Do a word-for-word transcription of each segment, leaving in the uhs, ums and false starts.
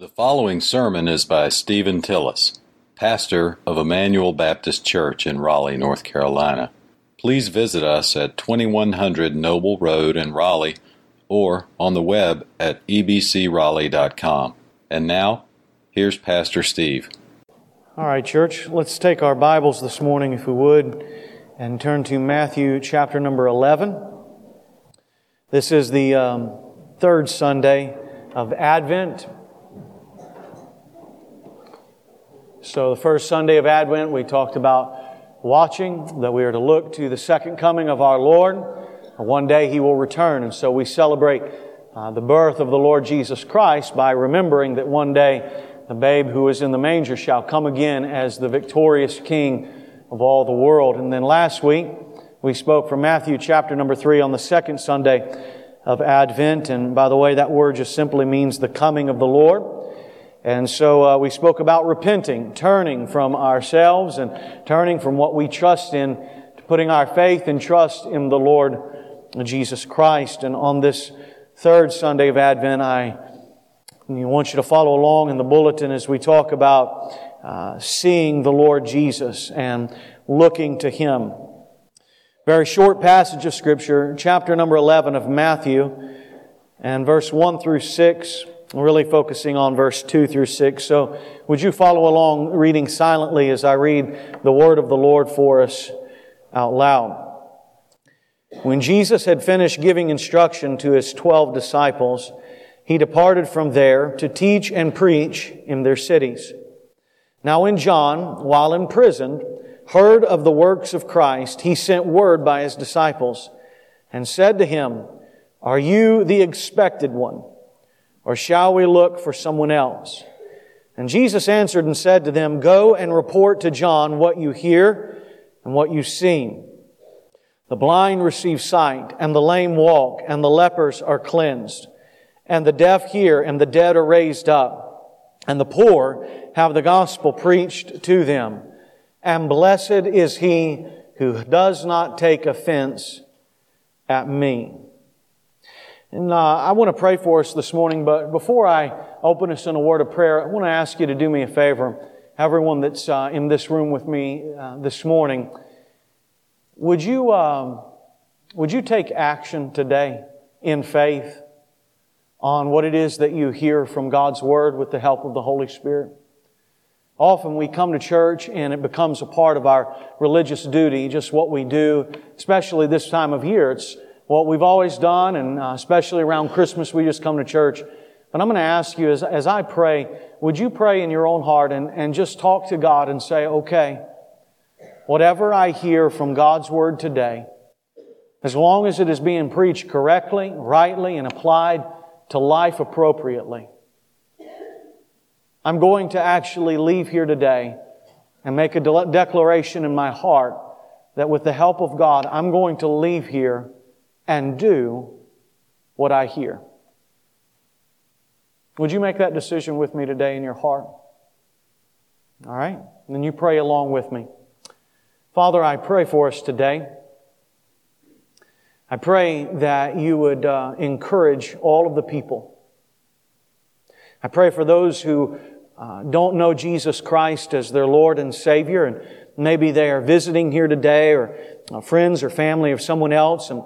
The following sermon is by Stephen Tillis, pastor of Emmanuel Baptist Church in Raleigh, North Carolina. Please visit us at twenty-one hundred Noble Road in Raleigh or on the web at e b c raleigh dot com. And now, here's Pastor Steve. All right, church, let's take our Bibles this morning, if we would, and turn to Matthew chapter number eleven. This is the um, third Sunday of Advent. So the first Sunday of Advent, we talked about watching, that we are to look to the second coming of our Lord. One day He will return, and so we celebrate uh, the birth of the Lord Jesus Christ by remembering that one day the babe who is in the manger shall come again as the victorious King of all the world. And then last week, we spoke from Matthew chapter number three on the second Sunday of Advent. And by the way, that word just simply means the coming of the Lord. And so uh, we spoke about repenting, turning from ourselves and turning from what we trust in, to putting our faith and trust in the Lord Jesus Christ. And on this third Sunday of Advent, I want you to follow along in the bulletin as we talk about uh, seeing the Lord Jesus and looking to Him. Very short passage of Scripture, chapter number eleven of Matthew, and verse one through six. We're really focusing on verse two through six. So would you follow along reading silently as I read the word of the Lord for us out loud. When Jesus had finished giving instruction to His twelve disciples, He departed from there to teach and preach in their cities. Now when John, while imprisoned, heard of the works of Christ, he sent word by His disciples and said to him, "Are you the expected one? Or shall we look for someone else?" And Jesus answered and said to them, "Go and report to John what you hear and what you see. The blind receive sight, and the lame walk, and the lepers are cleansed, and the deaf hear, and the dead are raised up, and the poor have the gospel preached to them. And blessed is he who does not take offense at me." And uh, I want to pray for us this morning, but before I open us in a word of prayer, I want to ask you to do me a favor. Everyone that's uh, in this room with me uh, this morning, would you um, would you take action today in faith on what it is that you hear from God's Word with the help of the Holy Spirit? Often we come to church and it becomes a part of our religious duty, just what we do, especially this time of year. It's what we've always done, and especially around Christmas, we just come to church. But I'm going to ask you, as, as I pray, would you pray in your own heart and, and just talk to God and say, okay, whatever I hear from God's Word today, as long as it is being preached correctly, rightly, and applied to life appropriately, I'm going to actually leave here today and make a de- declaration in my heart that with the help of God, I'm going to leave here and do what I hear. Would you make that decision with me today in your heart? All right? And then you pray along with me. Father, I pray for us today. I pray that you would uh, encourage all of the people. I pray for those who uh, don't know Jesus Christ as their Lord and Savior, and maybe they are visiting here today, or uh, friends or family of someone else, and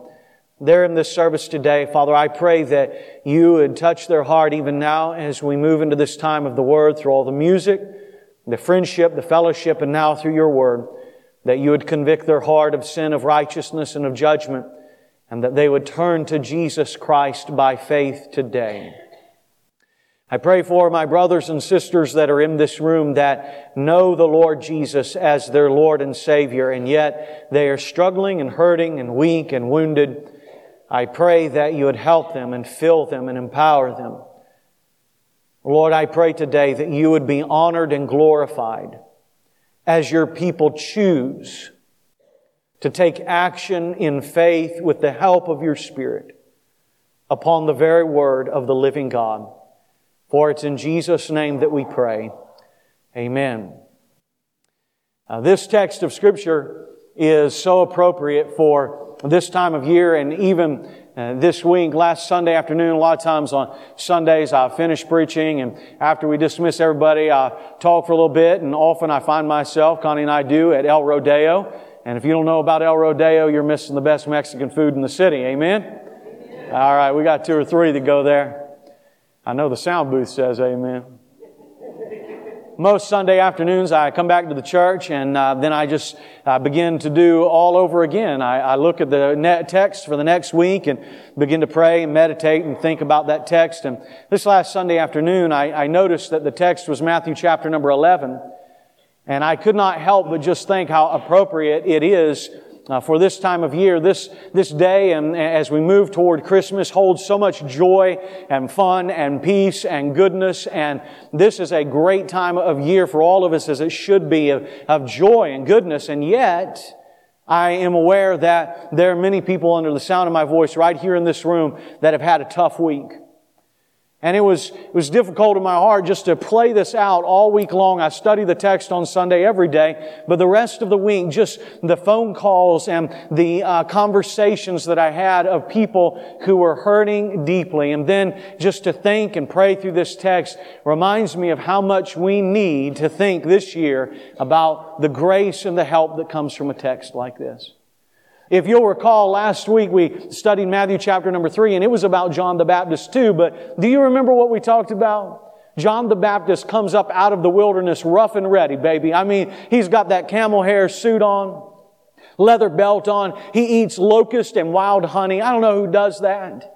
they're in this service today. Father, I pray that you would touch their heart even now as we move into this time of the Word through all the music, the friendship, the fellowship, and now through your Word, that you would convict their heart of sin, of righteousness, and of judgment, and that they would turn to Jesus Christ by faith today. I pray for my brothers and sisters that are in this room that know the Lord Jesus as their Lord and Savior, and yet they are struggling and hurting and weak and wounded. I pray that you would help them and fill them and empower them. Lord, I pray today that you would be honored and glorified as your people choose to take action in faith with the help of your Spirit upon the very Word of the living God. For it's in Jesus' name that we pray. Amen. Uh, this text of Scripture is so appropriate for this time of year, and even uh, this week, last Sunday afternoon, a lot of times on Sundays I finish preaching, and after we dismiss everybody, I talk for a little bit, and often I find myself, Connie and I do, at El Rodeo. And if you don't know about El Rodeo, you're missing the best Mexican food in the city. Amen? Amen. All right, we got two or three that go there. I know the sound booth says amen. Most Sunday afternoons, I come back to the church, and uh, then I just uh, begin to do all over again. I, I look at the net text for the next week and begin to pray and meditate and think about that text. And this last Sunday afternoon, I, I noticed that the text was Matthew chapter number eleven, and I could not help but just think how appropriate it is uh, for this time of year. This this day, and as we move toward Christmas, holds so much joy and fun and peace and goodness. And this is a great time of year for all of us, as it should be, of, of joy and goodness. And yet, I am aware that there are many people under the sound of my voice right here in this room that have had a tough week. And it was it was difficult in my heart just to play this out all week long. I study the text on Sunday every day, but the rest of the week, just the phone calls and the uh, conversations that I had of people who were hurting deeply. And then just to think and pray through this text reminds me of how much we need to think this year about the grace and the help that comes from a text like this. If you'll recall, last week we studied Matthew chapter number three, and it was about John the Baptist too, but do you remember what we talked about? John the Baptist comes up out of the wilderness rough and ready, baby. I mean, he's got that camel hair suit on, leather belt on. He eats locust and wild honey. I don't know who does that.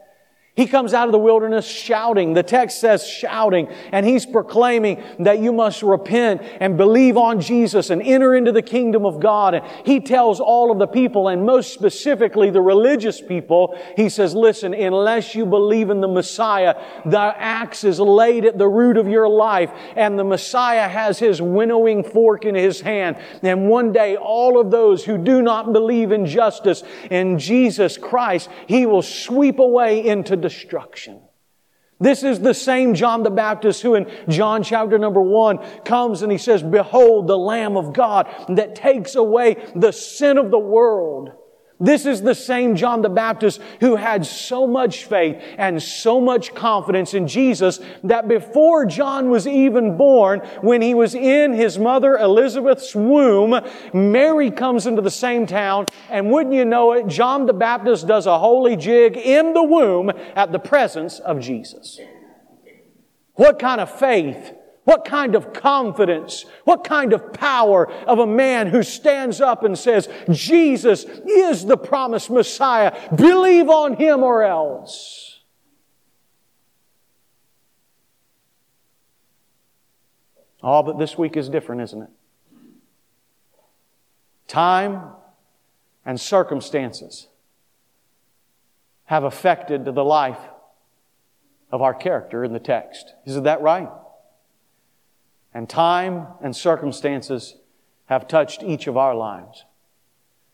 He comes out of the wilderness shouting. The text says shouting. And he's proclaiming that you must repent and believe on Jesus and enter into the kingdom of God. And he tells all of the people, and most specifically the religious people, he says, listen, unless you believe in the Messiah, the axe is laid at the root of your life. And the Messiah has his winnowing fork in his hand. And one day, all of those who do not believe in justice in Jesus Christ, he will sweep away into destruction. Destruction. This is the same John the Baptist who in John chapter number one comes and he says, behold the Lamb of God that takes away the sin of the world. This is the same John the Baptist who had so much faith and so much confidence in Jesus that before John was even born, when he was in his mother Elizabeth's womb, Mary comes into the same town, and wouldn't you know it, John the Baptist does a holy jig in the womb at the presence of Jesus. What kind of faith? What kind of confidence, what kind of power of a man who stands up and says, Jesus is the promised Messiah. Believe on Him or else. Oh, but this week is different, isn't it? Time and circumstances have affected the life of our character in the text. Isn't that right? And time and circumstances have touched each of our lives.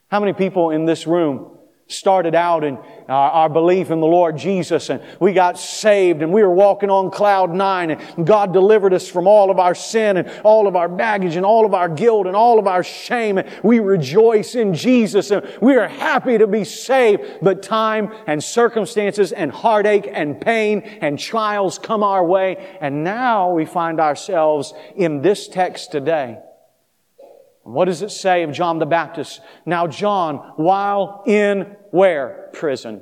How many people in this room started out in our, our belief in the Lord Jesus, and we got saved, and we were walking on cloud nine, and God delivered us from all of our sin and all of our baggage and all of our guilt and all of our shame. And we rejoice in Jesus, and we are happy to be saved. But time and circumstances and heartache and pain and trials come our way, and now we find ourselves in this text today. What does it say of John the Baptist? Now John, while in where? Prison.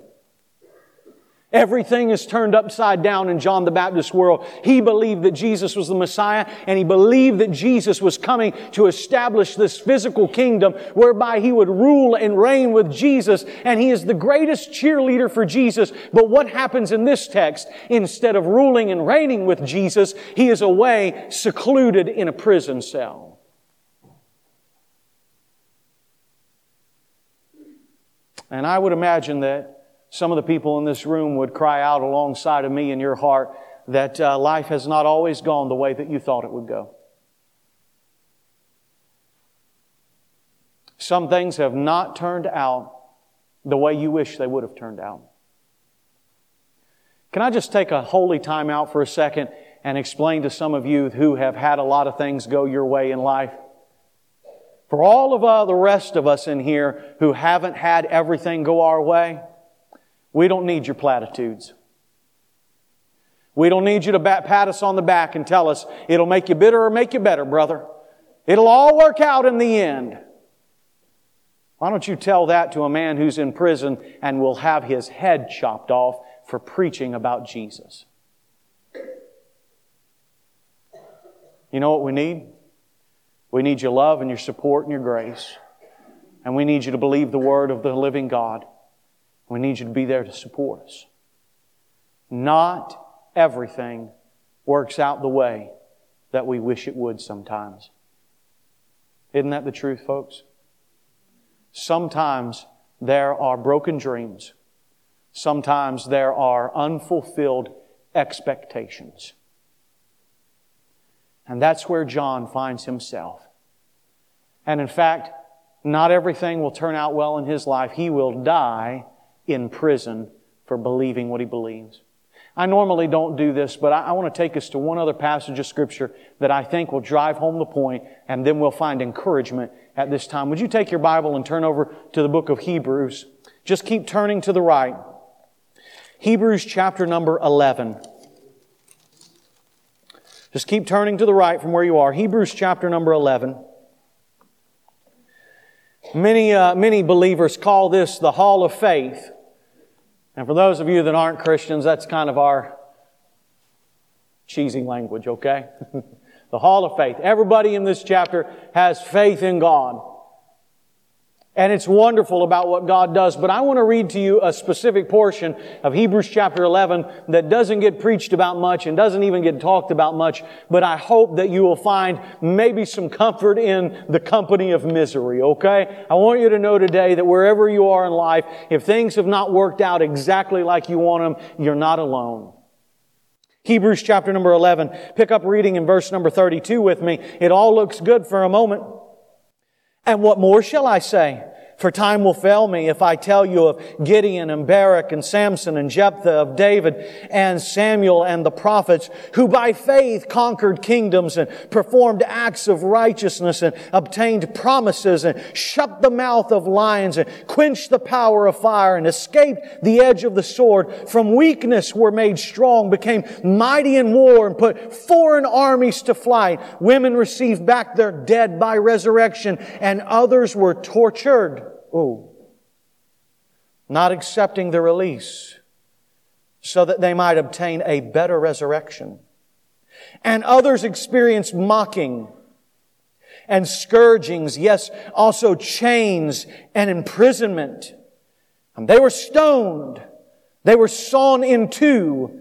Everything is turned upside down in John the Baptist's world. He believed that Jesus was the Messiah, and he believed that Jesus was coming to establish this physical kingdom whereby he would rule and reign with Jesus, and he is the greatest cheerleader for Jesus. But what happens in this text? Instead of ruling and reigning with Jesus, he is away, secluded in a prison cell. And I would imagine that some of the people in this room would cry out alongside of me in your heart that uh, life has not always gone the way that you thought it would go. Some things have not turned out the way you wish they would have turned out. Can I just take a holy time out for a second and explain to some of you who have had a lot of things go your way in life? For all of uh, the rest of us in here who haven't had everything go our way, we don't need your platitudes. We don't need you to bat, pat us on the back and tell us it'll make you bitter or make you better, brother. It'll all work out in the end. Why don't you tell that to a man who's in prison and will have his head chopped off for preaching about Jesus? You know what we need? We need your love and your support and your grace. And we need you to believe the Word of the living God. We need you to be there to support us. Not everything works out the way that we wish it would sometimes. Isn't that the truth, folks? Sometimes there are broken dreams. Sometimes there are unfulfilled expectations. And that's where John finds himself. And in fact, not everything will turn out well in his life. He will die in prison for believing what he believes. I normally don't do this, but I want to take us to one other passage of Scripture that I think will drive home the point, and then we'll find encouragement at this time. Would you take your Bible and turn over to the book of Hebrews? Just keep turning to the right. Hebrews chapter number eleven. Just keep turning to the right from where you are. Hebrews chapter number eleven. Many, uh, many believers call this the Hall of Faith. And for those of you that aren't Christians, that's kind of our cheesy language, okay? The Hall of Faith. Everybody in this chapter has faith in God. And it's wonderful about what God does. But I want to read to you a specific portion of Hebrews chapter eleven that doesn't get preached about much and doesn't even get talked about much. But I hope that you will find maybe some comfort in the company of misery, okay? I want you to know today that wherever you are in life, if things have not worked out exactly like you want them, you're not alone. Hebrews chapter number eleven. Pick up reading in verse number thirty-two with me. It all looks good for a moment. And what more shall I say? For time will fail me if I tell you of Gideon and Barak and Samson and Jephthah, of David and Samuel and the prophets, who by faith conquered kingdoms and performed acts of righteousness and obtained promises and shut the mouth of lions and quenched the power of fire and escaped the edge of the sword. From weakness were made strong, became mighty in war and put foreign armies to flight. Women received back their dead by resurrection, and others were tortured. Oh, not accepting the release, so that they might obtain a better resurrection. And others experienced mocking and scourgings, yes, also chains and imprisonment. And they were stoned. They were sawn in two.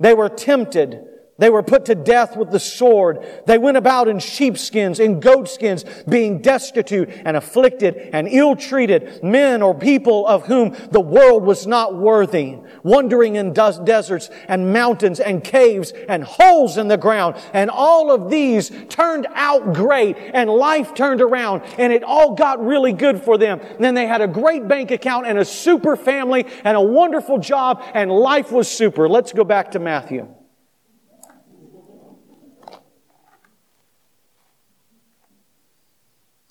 They were tempted. They were put to death with the sword. They went about in sheepskins, in goatskins, being destitute and afflicted and ill-treated, men or people of whom the world was not worthy, wandering in des- deserts and mountains and caves and holes in the ground. And all of these turned out great, and life turned around, and it all got really good for them. And then they had a great bank account and a super family and a wonderful job, and life was super. Let's go back to Matthew.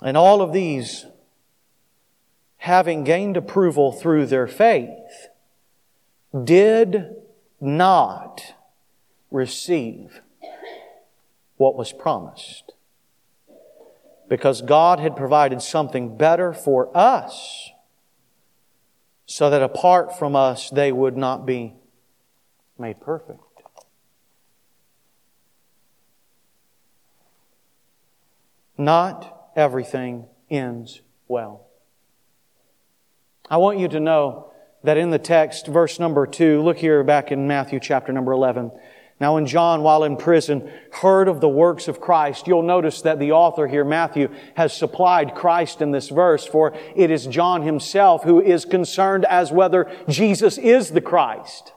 And all of these, having gained approval through their faith, did not receive what was promised, because God had provided something better for us, so that apart from us they would not be made perfect. Not everything ends well. I want you to know that in the text, verse number two, look here back in Matthew chapter number eleven. Now when John, while in prison, heard of the works of Christ, you'll notice that the author here, Matthew, has supplied Christ in this verse, for it is John himself who is concerned as whether Jesus is the Christ.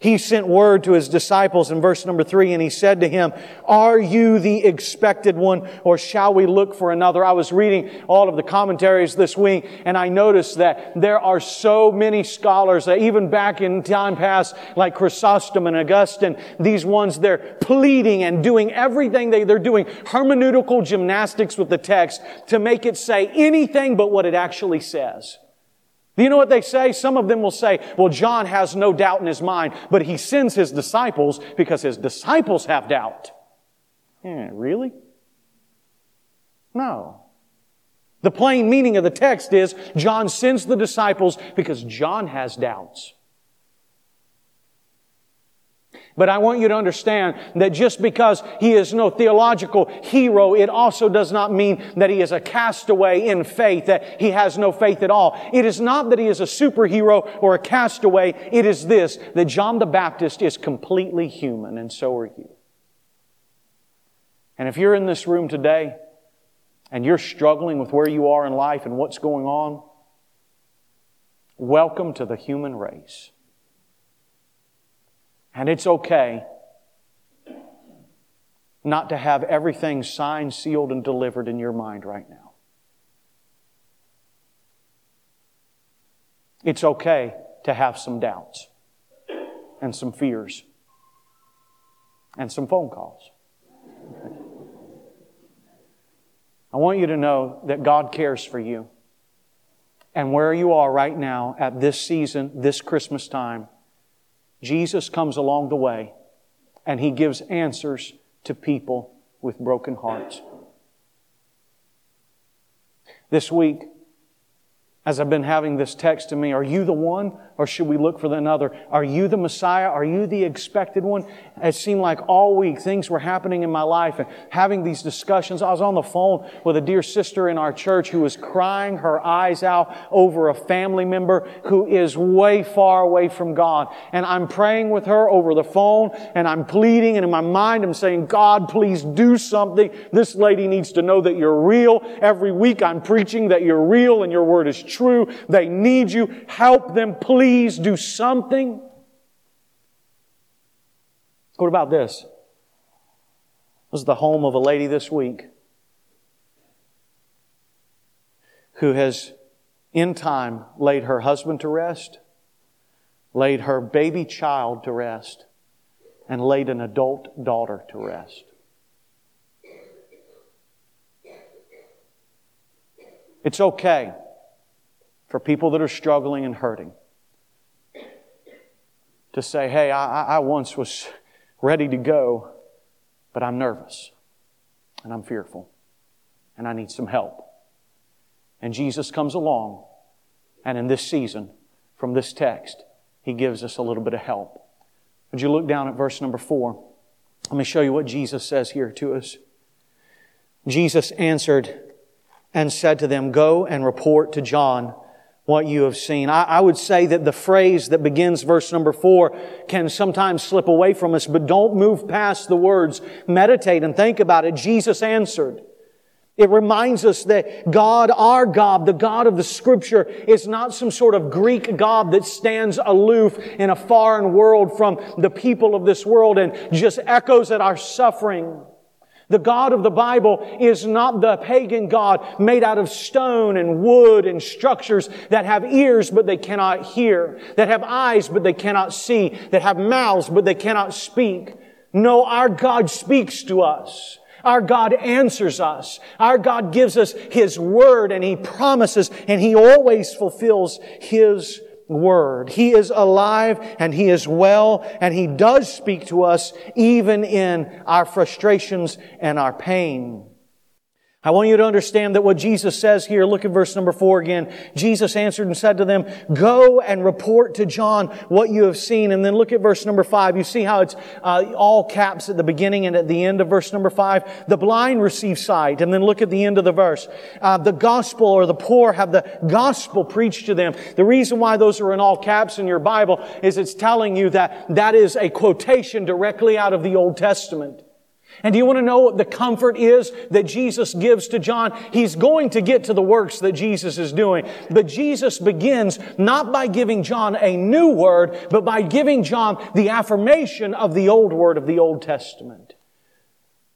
He sent word to His disciples in verse number three, and He said to him, "Are you the expected one, or shall we look for another?" I was reading all of the commentaries this week, and I noticed that there are so many scholars that even back in time past, like Chrysostom and Augustine, these ones, they're pleading and doing everything. They, they're doing hermeneutical gymnastics with the text to make it say anything but what it actually says. Do you know what they say? Some of them will say, well, John has no doubt in his mind, but he sends his disciples because his disciples have doubt. Eh, really? No. The plain meaning of the text is John sends the disciples because John has doubts. But I want you to understand that just because he is no theological hero, it also does not mean that he is a castaway in faith, that he has no faith at all. It is not that he is a superhero or a castaway. It is this, that John the Baptist is completely human, and so are you. And if you're in this room today and you're struggling with where you are in life and what's going on, welcome to the human race. And it's okay not to have everything signed, sealed, and delivered in your mind right now. It's okay to have some doubts and some fears and some phone calls. I want you to know that God cares for you. And where you are right now at this season, this Christmas time, Jesus comes along the way and He gives answers to people with broken hearts. This week, as I've been having this text to me, are you the one or should we look for another? Are you the Messiah? Are you the expected one? It seemed like all week things were happening in my life and having these discussions. I was on the phone with a dear sister in our church who was crying her eyes out over a family member who is way far away from God. And I'm praying with her over the phone and I'm pleading, and in my mind I'm saying, God, please do something. This lady needs to know that You're real. Every week I'm preaching that You're real and Your Word is true. They need You. Help them. Please do something. What about this? This is the home of a lady this week who has, in time, laid her husband to rest, laid her baby child to rest, and laid an adult daughter to rest. It's okay for people that are struggling and hurting to say, hey, I, I once was ready to go, but I'm nervous and I'm fearful and I need some help. And Jesus comes along, and in this season, from this text, He gives us a little bit of help. Would you look down at verse number four? Let me show you what Jesus says here to us. Jesus answered and said to them, "Go and report to John what you have seen." I, I would say that the phrase that begins verse number four can sometimes slip away from us, but don't move past the words. Meditate and think about it. Jesus answered. It reminds us that God, our God, the God of the Scripture, is not some sort of Greek God that stands aloof in a foreign world from the people of this world and just echoes at our suffering. The God of the Bible is not the pagan God made out of stone and wood and structures that have ears but they cannot hear, that have eyes but they cannot see, that have mouths but they cannot speak. No, our God speaks to us. Our God answers us. Our God gives us His Word, and He promises, and He always fulfills His Word. He is alive and He is well, and He does speak to us even in our frustrations and our pain. I want you to understand that what Jesus says here, look at verse number four again. Jesus answered and said to them, "Go and report to John what you have seen." And then look at verse number five. You see how it's uh, all caps at the beginning and at the end of verse number five. The blind receive sight. And then look at the end of the verse. Uh, the gospel, or the poor, have the gospel preached to them. The reason why those are in all caps in your Bible is it's telling you that that is a quotation directly out of the Old Testament. And do you want to know what the comfort is that Jesus gives to John? He's going to get to the works that Jesus is doing. But Jesus begins not by giving John a new word, but by giving John the affirmation of the old word of the Old Testament.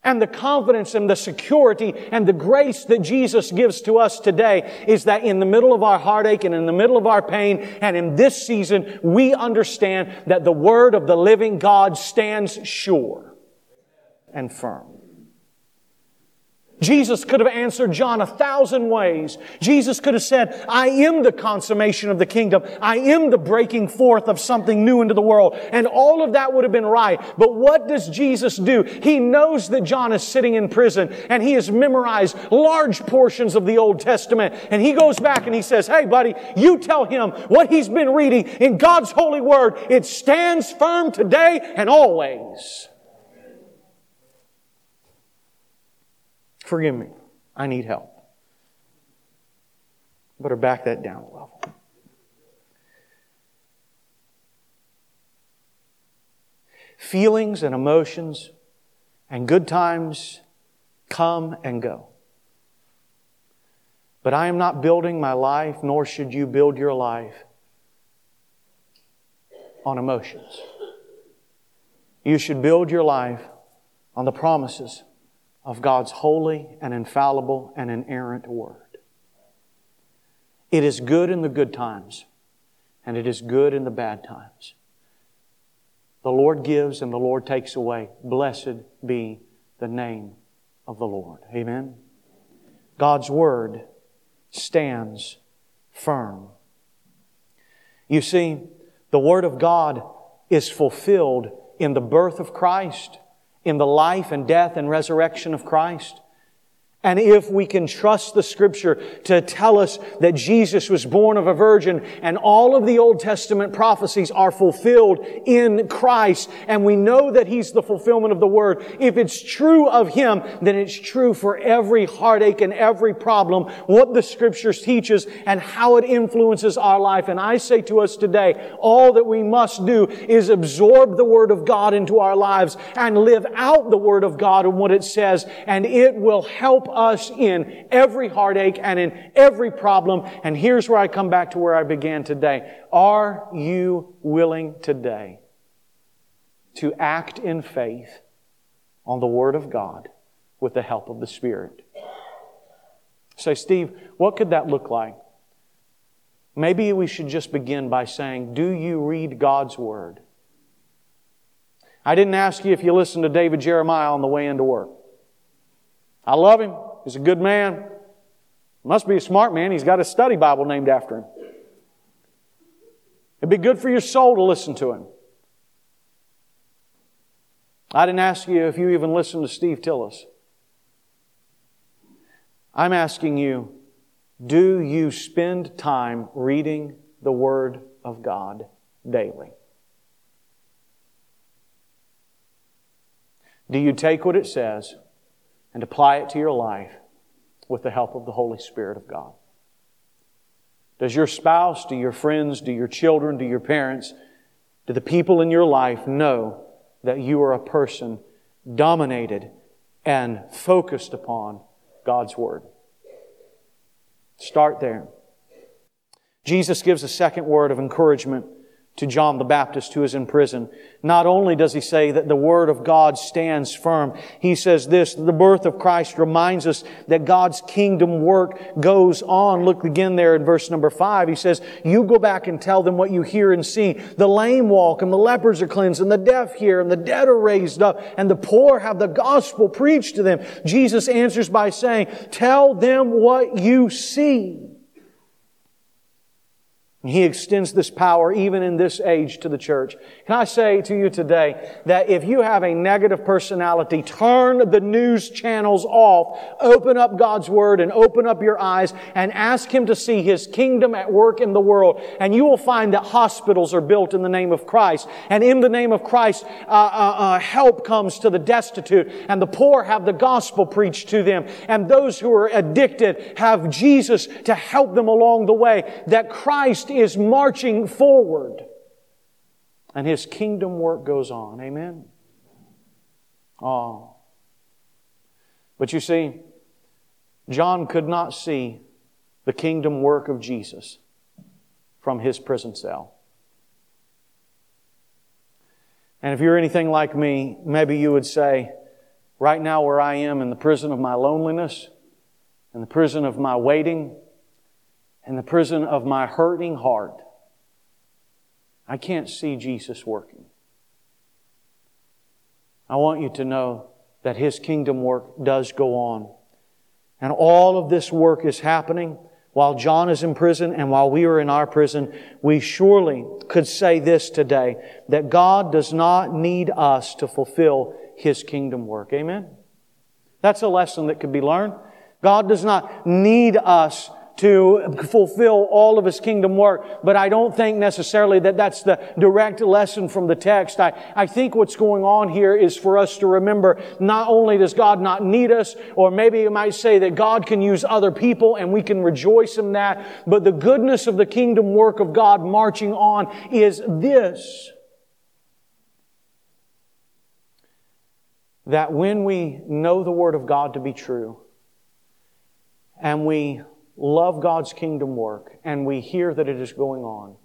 And the confidence and the security and the grace that Jesus gives to us today is that in the middle of our heartache and in the middle of our pain and in this season, we understand that the word of the living God stands sure and firm. Jesus could have answered John a thousand ways. Jesus could have said, I am the consummation of the kingdom. I am the breaking forth of something new into the world. And all of that would have been right. But what does Jesus do? He knows that John is sitting in prison and he has memorized large portions of the Old Testament. And he goes back and he says, hey buddy, you tell him what he's been reading in God's holy word. It stands firm today and always. Forgive me, I need help. Better back that down a level. Feelings and emotions and good times come and go. But I am not building my life, nor should you build your life on emotions. You should build your life on the promises of God's holy and infallible and inerrant Word. It is good in the good times, and it is good in the bad times. The Lord gives and the Lord takes away. Blessed be the name of the Lord. Amen? God's Word stands firm. You see, the Word of God is fulfilled in the birth of Christ, in the life and death and resurrection of Christ. And if we can trust the Scripture to tell us that Jesus was born of a virgin and all of the Old Testament prophecies are fulfilled in Christ, and we know that He's the fulfillment of the Word, if it's true of Him, then it's true for every heartache and every problem, what the Scriptures teaches and how it influences our life. And I say to us today, all that we must do is absorb the Word of God into our lives and live out the Word of God and what it says, and it will help us in every heartache and in every problem. And here's where I come back to where I began today. Are you willing today to act in faith on the Word of God with the help of the Spirit? Say, Steve, what could that look like? Maybe we should just begin by saying, do you read God's Word? I didn't ask you if you listened to David Jeremiah on the way into work. I love him. He's a good man. Must be a smart man. He's got a study Bible named after him. It'd be good for your soul to listen to him. I didn't ask you if you even listened to Steve Tillis. I'm asking you, do you spend time reading the Word of God daily? Do you take what it says and apply it to your life with the help of the Holy Spirit of God? Does your spouse, do your friends, do your children, do your parents, do the people in your life know that you are a person dominated and focused upon God's Word? Start there. Jesus gives a second word of encouragement to John the Baptist, who is in prison. Not only does he say that the Word of God stands firm, he says this, the birth of Christ reminds us that God's kingdom work goes on. Look again there in verse number five. He says, you go back and tell them what you hear and see. The lame walk, and the lepers are cleansed, and the deaf hear, and the dead are raised up, and the poor have the gospel preached to them. Jesus answers by saying, tell them what you see. He extends this power even in this age to the church. Can I say to you today that if you have a negative personality, turn the news channels off, open up God's Word and open up your eyes and ask Him to see His kingdom at work in the world. And you will find that hospitals are built in the name of Christ. And in the name of Christ, uh, uh, uh, help comes to the destitute, and the poor have the gospel preached to them. And those who are addicted have Jesus to help them along the way. That Christ is marching forward and His kingdom work goes on. Amen? Oh, But you see, John could not see the kingdom work of Jesus from his prison cell. And if you're anything like me, maybe you would say, right now where I am in the prison of my loneliness, in the prison of my waiting, in the prison of my hurting heart, I can't see Jesus working. I want you to know that His kingdom work does go on. And all of this work is happening while John is in prison and while we are in our prison. We surely could say this today, that God does not need us to fulfill His kingdom work. Amen? That's a lesson that could be learned. God does not need us to fulfill all of His kingdom work. But I don't think necessarily that that's the direct lesson from the text. I, I think what's going on here is for us to remember, not only does God not need us, or maybe you might say that God can use other people and we can rejoice in that, but the goodness of the kingdom work of God marching on is this: that when we know the Word of God to be true, and we love God's kingdom work, and we hear that it is going on,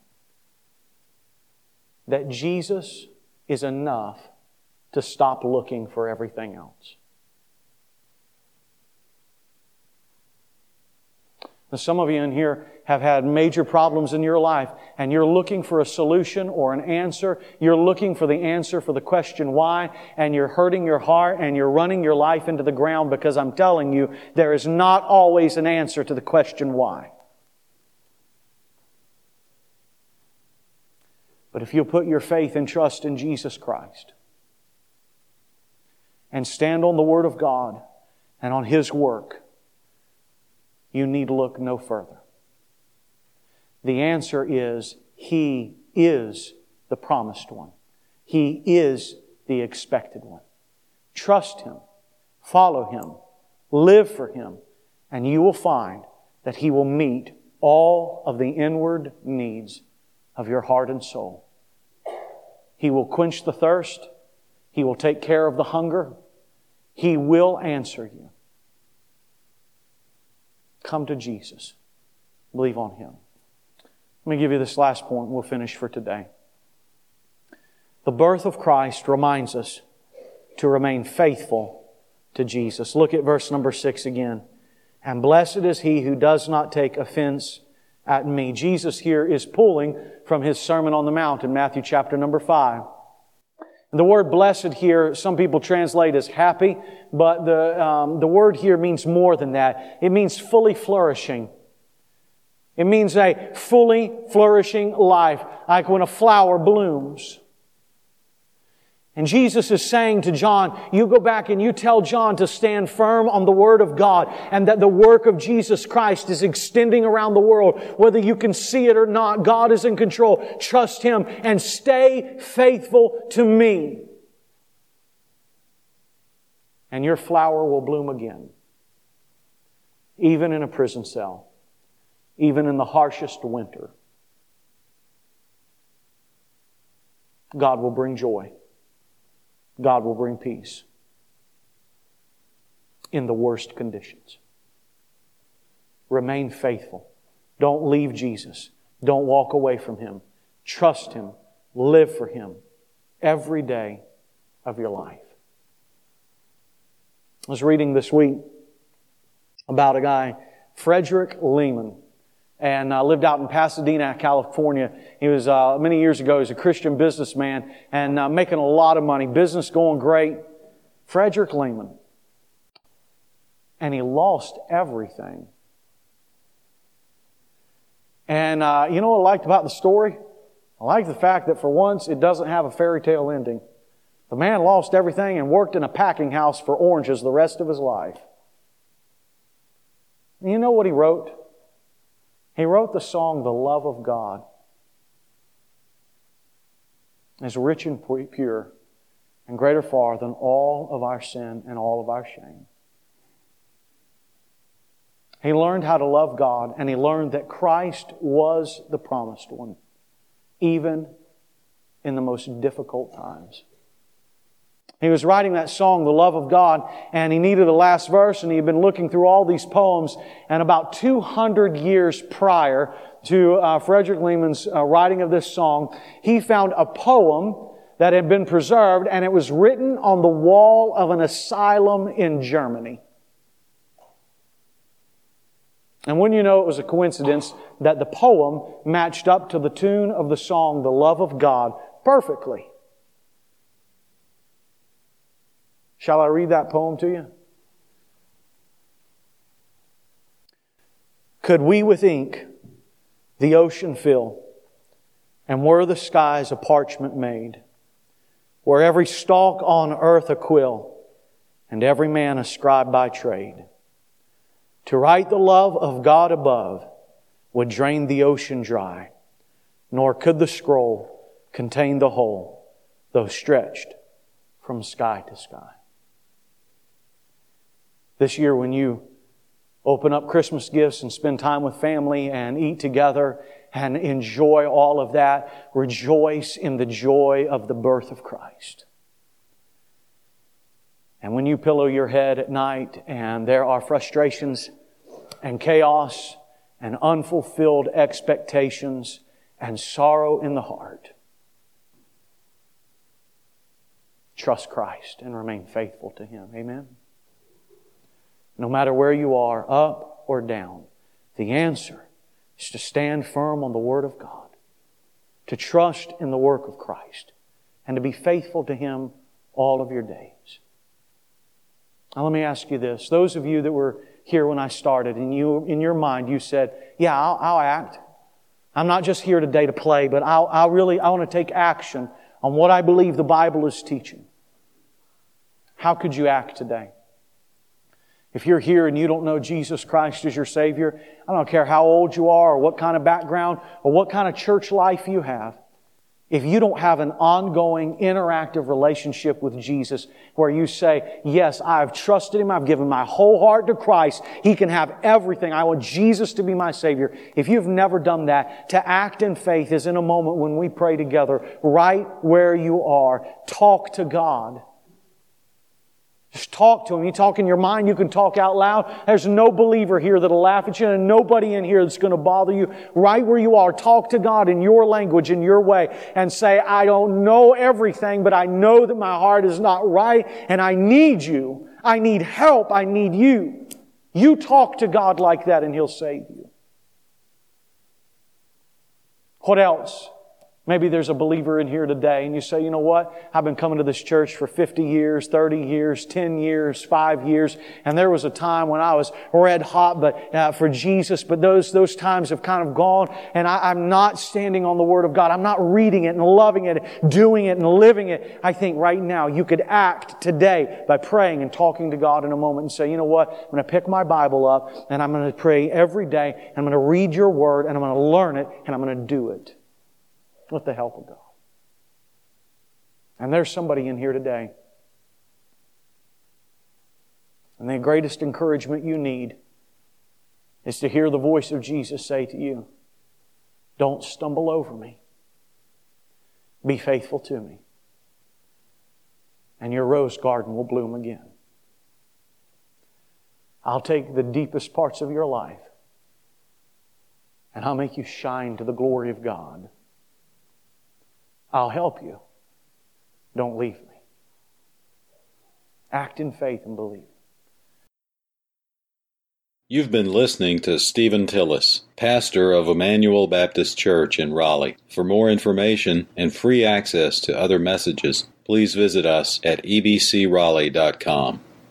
that Jesus is enough to stop looking for everything else. Now, some of you in here have had major problems in your life, and you're looking for a solution or an answer. You're looking for the answer for the question why, and you're hurting your heart and you're running your life into the ground, because I'm telling you, there is not always an answer to the question why. But if you'll put your faith and trust in Jesus Christ and stand on the Word of God and on His work, you need look no further. The answer is, He is the promised one. He is the expected one. Trust Him. Follow Him. Live for Him. And you will find that He will meet all of the inward needs of your heart and soul. He will quench the thirst. He will take care of the hunger. He will answer you. Come to Jesus. Believe on Him. Let me give you this last point and we'll finish for today. The birth of Christ reminds us to remain faithful to Jesus. Look at verse number six again. And blessed is he who does not take offense at me. Jesus here is pulling from His Sermon on the Mount in Matthew chapter number five. The word blessed here, some people translate as happy, but the, um, the word here means more than that. It means fully flourishing. It means a fully flourishing life, like when a flower blooms. And Jesus is saying to John, you go back and you tell John to stand firm on the Word of God, and that the work of Jesus Christ is extending around the world. Whether you can see it or not, God is in control. Trust Him and stay faithful to me. And your flower will bloom again. Even in a prison cell. Even in the harshest winter. God will bring joy. God will bring peace in the worst conditions. Remain faithful. Don't leave Jesus. Don't walk away from Him. Trust Him. Live for Him every day of your life. I was reading this week about a guy, Frederick Lehman, and uh, lived out in Pasadena, California. He was, uh, many years ago, he was a Christian businessman and uh, making a lot of money. Business going great. Frederick Lehman. And he lost everything. And uh, you know what I liked about the story? I liked the fact that for once it doesn't have a fairy tale ending. The man lost everything and worked in a packing house for oranges the rest of his life. And you know what he wrote? He wrote the song, The Love of God is rich and pure and greater far than all of our sin and all of our shame. He learned how to love God, and he learned that Christ was the promised one, even in the most difficult times. He was writing that song, The Love of God, and he needed the last verse, and he had been looking through all these poems, and about two hundred years prior to uh, Frederick Lehman's uh, writing of this song, he found a poem that had been preserved, and it was written on the wall of an asylum in Germany. And wouldn't you know, it was a coincidence that the poem matched up to the tune of the song, The Love of God, perfectly. Shall I read that poem to you? Could we with ink the ocean fill, and were the skies a parchment made, were every stalk on earth a quill, and every man a scribe by trade, to write the love of God above would drain the ocean dry, nor could the scroll contain the whole, though stretched from sky to sky. This year, when you open up Christmas gifts and spend time with family and eat together and enjoy all of that, rejoice in the joy of the birth of Christ. And when you pillow your head at night and there are frustrations and chaos and unfulfilled expectations and sorrow in the heart, trust Christ and remain faithful to Him. Amen? No matter where you are, up or down, the answer is to stand firm on the Word of God, to trust in the work of Christ, and to be faithful to Him all of your days. Now let me ask you this. Those of you that were here when I started, and you, in your mind you said, yeah, I'll, I'll act. I'm not just here today to play, but I'll, I'll really, I want to take action on what I believe the Bible is teaching. How could you act today? If you're here and you don't know Jesus Christ as your Savior, I don't care how old you are or what kind of background or what kind of church life you have, if you don't have an ongoing, interactive relationship with Jesus where you say, yes, I've trusted Him, I've given my whole heart to Christ, He can have everything, I want Jesus to be my Savior. If you've never done that, to act in faith is in a moment when we pray together, right where you are. Talk to God. Just talk to Him. You talk in your mind, you can talk out loud. There's no believer here that'll laugh at you, and nobody in here that's going to bother you. Right where you are, talk to God in your language, in your way, and say, I don't know everything, but I know that my heart is not right, and I need You. I need help. I need You. You talk to God like that, and He'll save you. What else? Maybe there's a believer in here today and you say, you know what? I've been coming to this church for fifty years, thirty years, ten years, five years. And there was a time when I was red hot but uh, for Jesus. But those those times have kind of gone, and I, I'm not standing on the Word of God. I'm not reading it and loving it, doing it and living it. I think right now you could act today by praying and talking to God in a moment and say, you know what? I'm going to pick my Bible up and I'm going to pray every day. And I'm going to read Your Word and I'm going to learn it and I'm going to do it. With the help of God. And there's somebody in here today. And the greatest encouragement you need is to hear the voice of Jesus say to you, don't stumble over Me. Be faithful to Me. And your rose garden will bloom again. I'll take the deepest parts of your life and I'll make you shine to the glory of God. I'll help you. Don't leave Me. Act in faith and believe. You've been listening to Stephen Tillis, pastor of Emmanuel Baptist Church in Raleigh. For more information and free access to other messages, please visit us at e b c raleigh dot com.